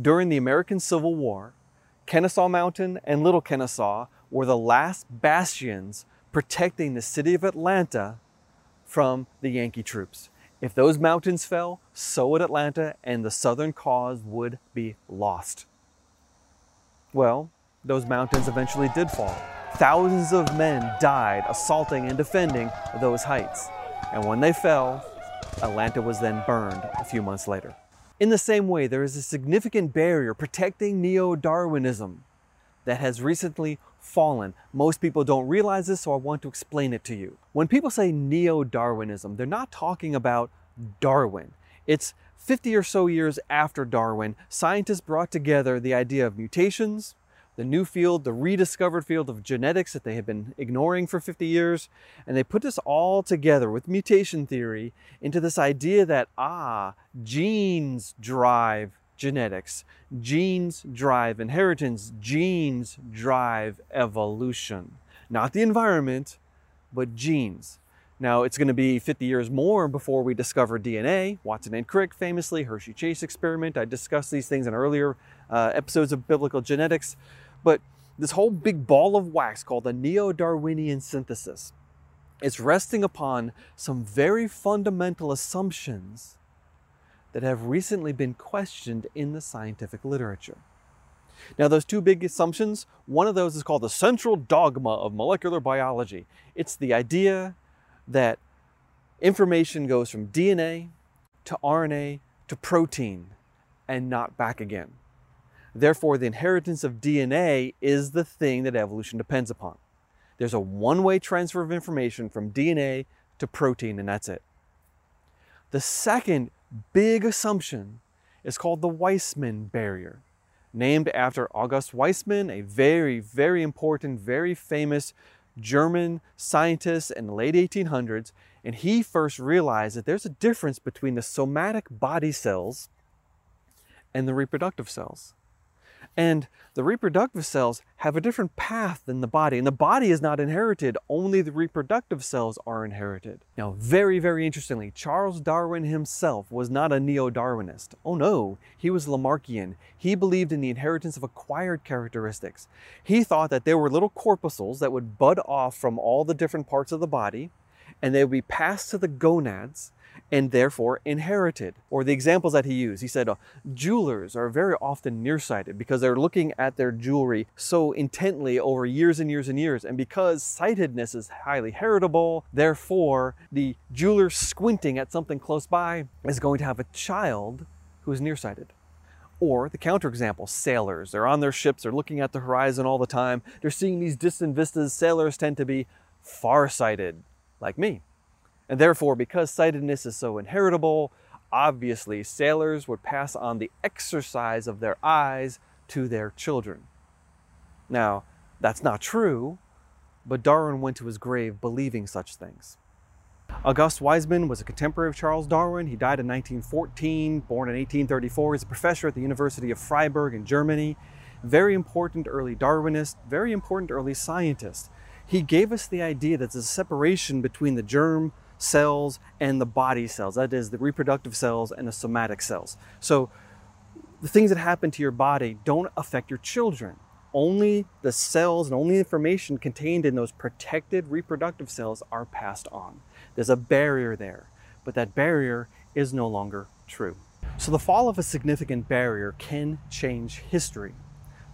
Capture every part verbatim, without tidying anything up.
During the American Civil War, Kennesaw Mountain and Little Kennesaw were the last bastions protecting the city of Atlanta from the Yankee troops. If those mountains fell, so would Atlanta, and the Southern cause would be lost. Well, those mountains eventually did fall. Thousands of men died assaulting and defending those heights. And when they fell, Atlanta was then burned a few months later. In the same way, there is a significant barrier protecting Neo-Darwinism that has recently fallen. Most people don't realize this, so I want to explain it to you. When people say Neo-Darwinism, they're not talking about Darwin. It's fifty or so years after Darwin, scientists brought together the idea of mutations, the new field, the rediscovered field of genetics that they had been ignoring for fifty years, and they put this all together with mutation theory into this idea that, ah, genes drive genetics, genes drive inheritance, genes drive evolution. Not the environment, but genes. Now, it's going to be fifty years more before we discover D N A. Watson and Crick famously, Hershey Chase experiment. I discussed these things in earlier uh, episodes of Biblical Genetics. But this whole big ball of wax called the Neo-Darwinian synthesis is resting upon some very fundamental assumptions that have recently been questioned in the scientific literature. Now, those two big assumptions, one of those is called the central dogma of molecular biology. It's the idea that information goes from D N A to R N A to protein and not back again. Therefore, the inheritance of D N A is the thing that evolution depends upon. There's a one-way transfer of information from D N A to protein, and that's it. The second big assumption is called the Weismann barrier, named after August Weismann, a very, very important, very famous German scientist in the late eighteen hundreds, and he first realized that there's a difference between the somatic body cells and the reproductive cells. And the reproductive cells have a different path than the body, and the body is not inherited, only the reproductive cells are inherited. Now, very, very interestingly, Charles Darwin himself was not a neo-Darwinist. Oh no, he was Lamarckian. He believed in the inheritance of acquired characteristics. He thought that there were little corpuscles that would bud off from all the different parts of the body, and they would be passed to the gonads, and therefore inherited. Or the examples that he used, he said uh, jewelers are very often nearsighted because they're looking at their jewelry so intently over years and years and years, and because sightedness is highly heritable, therefore the jeweler squinting at something close by is going to have a child who is nearsighted. Or the counterexample, sailors, they're on their ships, they're looking at the horizon all the time, they're seeing these distant vistas. Sailors tend to be farsighted, like me. And therefore, because sightedness is so inheritable, obviously sailors would pass on the exercise of their eyes to their children. Now, that's not true, but Darwin went to his grave believing such things. August Weismann was a contemporary of Charles Darwin. He died in nineteen fourteen, born in eighteen thirty-four. He's a professor at the University of Freiburg in Germany. Very important early Darwinist, very important early scientist. He gave us the idea that there's a separation between the germ cells and the body cells, that is, the reproductive cells and the somatic cells. So the things that happen to your body don't affect your children. Only the cells and only information contained in those protected reproductive cells are passed on. There's a barrier there, but that barrier is no longer true. So the fall of a significant barrier can change history.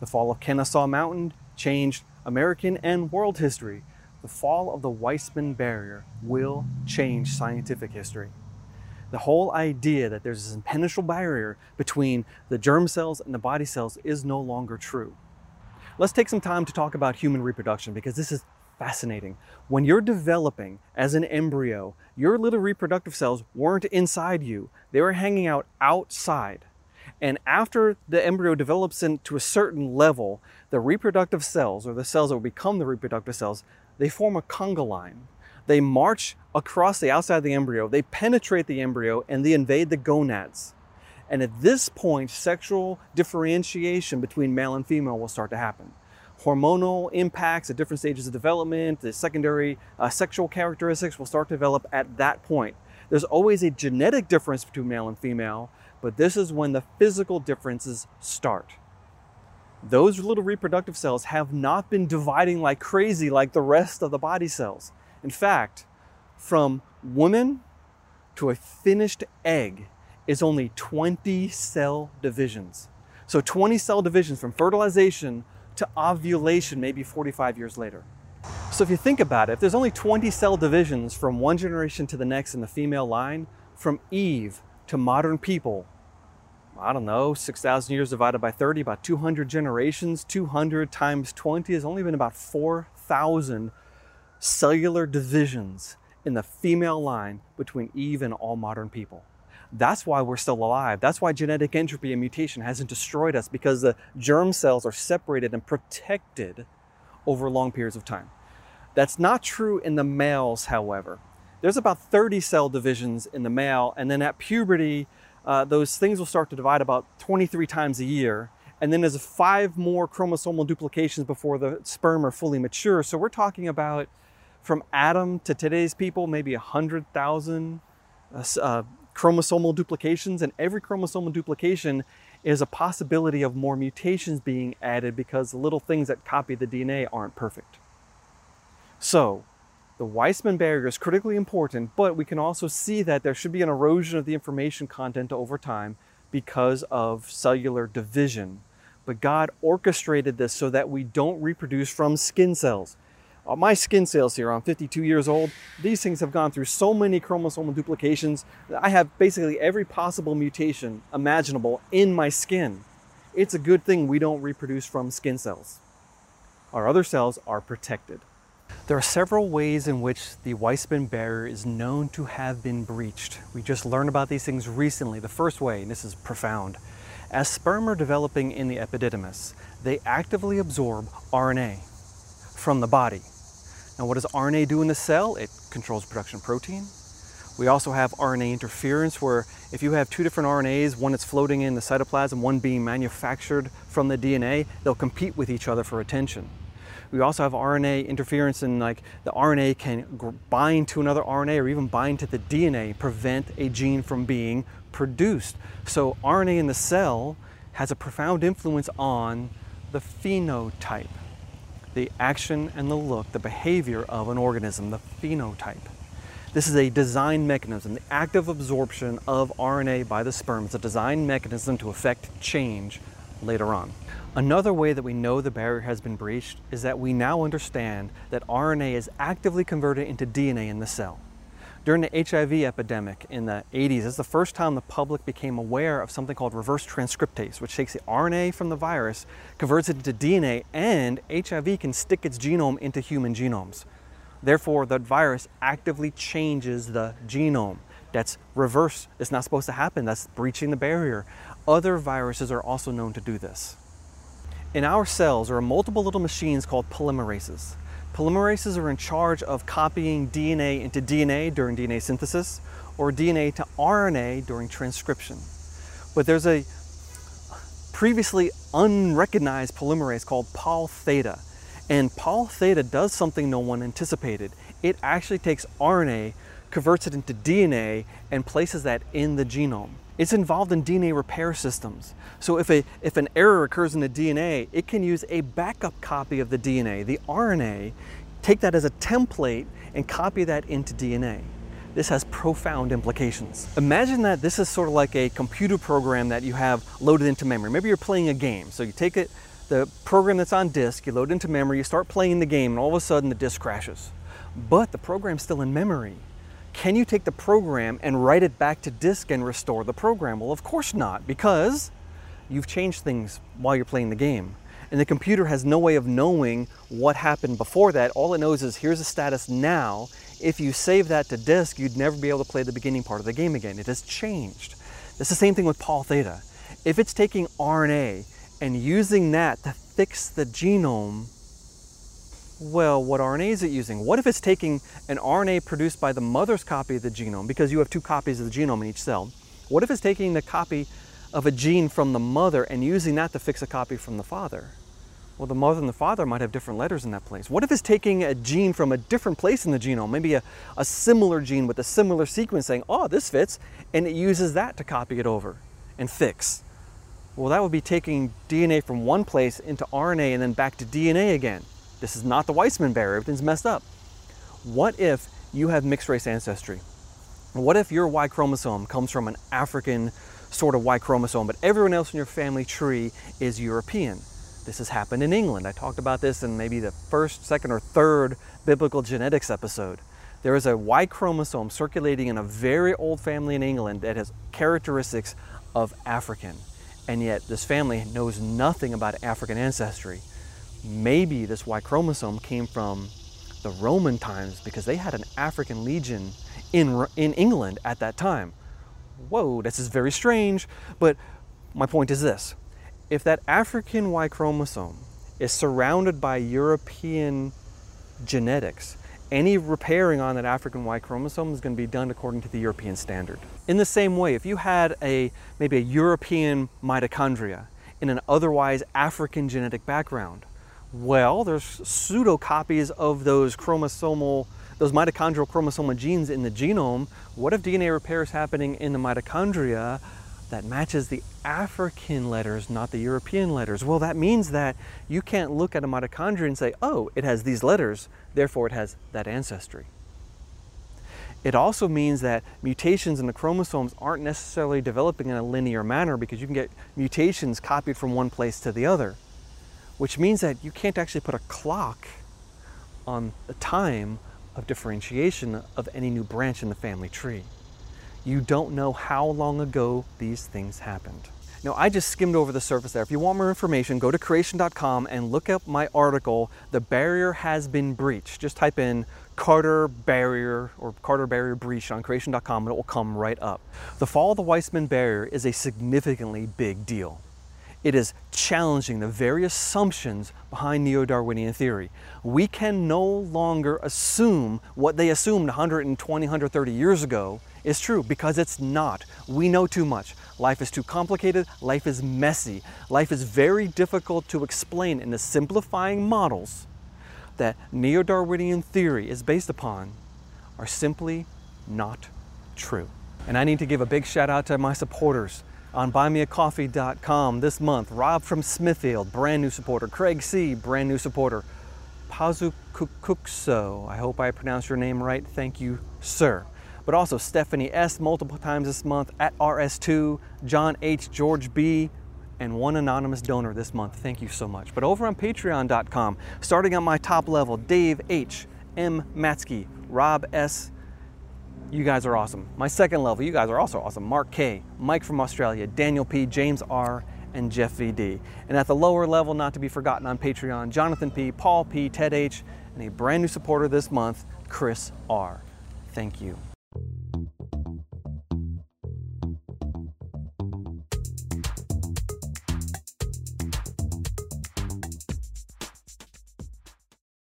The fall of Kennesaw Mountain changed American and world history. The fall of the Weismann barrier will change scientific history. The whole idea that there's this impenetrable barrier between the germ cells and the body cells is no longer true. Let's take some time to talk about human reproduction, because this is fascinating. When you're developing as an embryo, your little reproductive cells weren't inside you. They were hanging out outside. And after the embryo develops into a certain level, the reproductive cells, or the cells that will become the reproductive cells, they form a conga line. They march across the outside of the embryo, they penetrate the embryo, and they invade the gonads. And at this point, sexual differentiation between male and female will start to happen. Hormonal impacts at different stages of development, the secondary uh, sexual characteristics will start to develop at that point. There's always a genetic difference between male and female, but this is when the physical differences start. Those little reproductive cells have not been dividing like crazy like the rest of the body cells. In fact, from woman to a finished egg is only twenty cell divisions. So twenty cell divisions from fertilization to ovulation, maybe forty-five years later. So if you think about it, if there's only twenty cell divisions from one generation to the next in the female line, from Eve to modern people, I don't know, six thousand years divided by thirty, about two hundred generations, two hundred times twenty has only been about four thousand cellular divisions in the female line between Eve and all modern people. That's why we're still alive. That's why genetic entropy and mutation hasn't destroyed us, because the germ cells are separated and protected over long periods of time. That's not true in the males, however. There's about thirty cell divisions in the male, and then at puberty, uh, those things will start to divide about twenty-three times a year. And then there's five more chromosomal duplications before the sperm are fully mature. So we're talking about from Adam to today's people, maybe one hundred thousand uh, chromosomal duplications, and every chromosomal duplication is a possibility of more mutations being added because the little things that copy the D N A aren't perfect. So the Weismann barrier is critically important, but we can also see that there should be an erosion of the information content over time because of cellular division. But God orchestrated this so that we don't reproduce from skin cells. Uh, my skin cells here, I'm fifty-two years old, these things have gone through so many chromosomal duplications that I have basically every possible mutation imaginable in my skin. It's a good thing we don't reproduce from skin cells. Our other cells are protected. There are several ways in which the Weismann barrier is known to have been breached. We just learned about these things recently. The first way, and this is profound, as sperm are developing in the epididymis, they actively absorb R N A from the body. Now, what does R N A do in the cell? It controls production protein. We also have R N A interference, where if you have two different R N As, one that's floating in the cytoplasm, one being manufactured from the D N A, they'll compete with each other for attention. We also have R N A interference, and in like the R N A can bind to another R N A or even bind to the D N A, prevent a gene from being produced. So R N A in the cell has a profound influence on the phenotype, the action and the look, the behavior of an organism, the phenotype. This is a design mechanism. The active absorption of R N A by the sperm is a design mechanism to affect change later on. Another way that we know the barrier has been breached is that we now understand that R N A is actively converted into D N A in the cell. During the H I V epidemic in the eighties, it's the first time the public became aware of something called reverse transcriptase, which takes the R N A from the virus, converts it into D N A, and H I V can stick its genome into human genomes. Therefore, the virus actively changes the genome. That's reverse. It's not supposed to happen. That's breaching the barrier. Other viruses are also known to do this. In our cells are multiple little machines called polymerases. Polymerases are in charge of copying D N A into D N A during D N A synthesis, or D N A to R N A during transcription. But there's a previously unrecognized polymerase called Pol Theta, and Pol Theta does something no one anticipated. It actually takes R N A, converts it into D N A, and places that in the genome. It's involved in D N A repair systems. So if, a, if an error occurs in the D N A, it can use a backup copy of the D N A, the R N A, take that as a template and copy that into D N A. This has profound implications. Imagine that this is sort of like a computer program that you have loaded into memory. Maybe you're playing a game. So you take it, the program that's on disk, you load it into memory, you start playing the game, and all of a sudden the disk crashes. But the program's still in memory. Can you take the program and write it back to disk and restore the program? Well, of course not, because you've changed things while you're playing the game. And the computer has no way of knowing what happened before that. All it knows is here's the status now. If you save that to disk, you'd never be able to play the beginning part of the game again. It has changed. It's the same thing with Pol Theta. If it's taking R N A and using that to fix the genome, well, what R N A is it using? What if it's taking an R N A produced by the mother's copy of the genome, because you have two copies of the genome in each cell? What if it's taking the copy of a gene from the mother and using that to fix a copy from the father? Well, the mother and the father might have different letters in that place. What if it's taking a gene from a different place in the genome, maybe a, a similar gene with a similar sequence, saying, oh, this fits, and it uses that to copy it over? and fix. Well, that would be taking D N A from one place into R N A and then back to D N A again. This is not the Weismann barrier, everything's messed up. What if you have mixed race ancestry? What if your Y chromosome comes from an African sort of Y chromosome, but everyone else in your family tree is European? This has happened in England. I talked about this in maybe the first, second, or third Biblical Genetics episode. There is a Y chromosome circulating in a very old family in England that has characteristics of African, and yet this family knows nothing about African ancestry. Maybe this Y chromosome came from the Roman times because they had an African legion in, in England at that time. Whoa, this is very strange, but my point is this. If that African Y chromosome is surrounded by European genetics, any repairing on that African Y chromosome is going to be done according to the European standard. In the same way, if you had a maybe a European mitochondria in an otherwise African genetic background, well, there's pseudocopies of those chromosomal, those mitochondrial chromosomal genes in the genome. What if D N A repair is happening in the mitochondria that matches the African letters, not the European letters? Well, that means that you can't look at a mitochondria and say, oh, it has these letters, therefore it has that ancestry. It also means that mutations in the chromosomes aren't necessarily developing in a linear manner because you can get mutations copied from one place to the other, which means that you can't actually put a clock on the time of differentiation of any new branch in the family tree. You don't know how long ago these things happened. Now, I just skimmed over the surface there. If you want more information, go to creation dot com and look up my article, The Barrier Has Been Breached. Just type in Carter Barrier or Carter Barrier Breach on creation dot com and it will come right up. The fall of the Weismann barrier is a significantly big deal. It is challenging the very assumptions behind Neo-Darwinian theory. We can no longer assume what they assumed one hundred twenty, one hundred thirty years ago is true, because it's not. We know too much. Life is too complicated. Life is messy. Life is very difficult to explain in the simplifying models that Neo-Darwinian theory is based upon are simply not true. And I need to give a big shout out to my supporters on buy me a coffee dot com this month. Rob from Smithfield, brand new supporter. Craig C, brand new supporter. Pazu Kukukso, I hope I pronounced your name right. Thank you, sir. But also Stephanie S multiple times this month, at R S two, John H, George B, and one anonymous donor this month. Thank you so much. But over on Patreon dot com, starting on my top level, Dave H, M Matsky, Rob S, you guys are awesome. My second level, you guys are also awesome. Mark K, Mike from Australia, Daniel P, James R, and Jeff V D. And at the lower level, not to be forgotten on Patreon, Jonathan P, Paul P, Ted H, and a brand new supporter this month, Chris R. Thank you.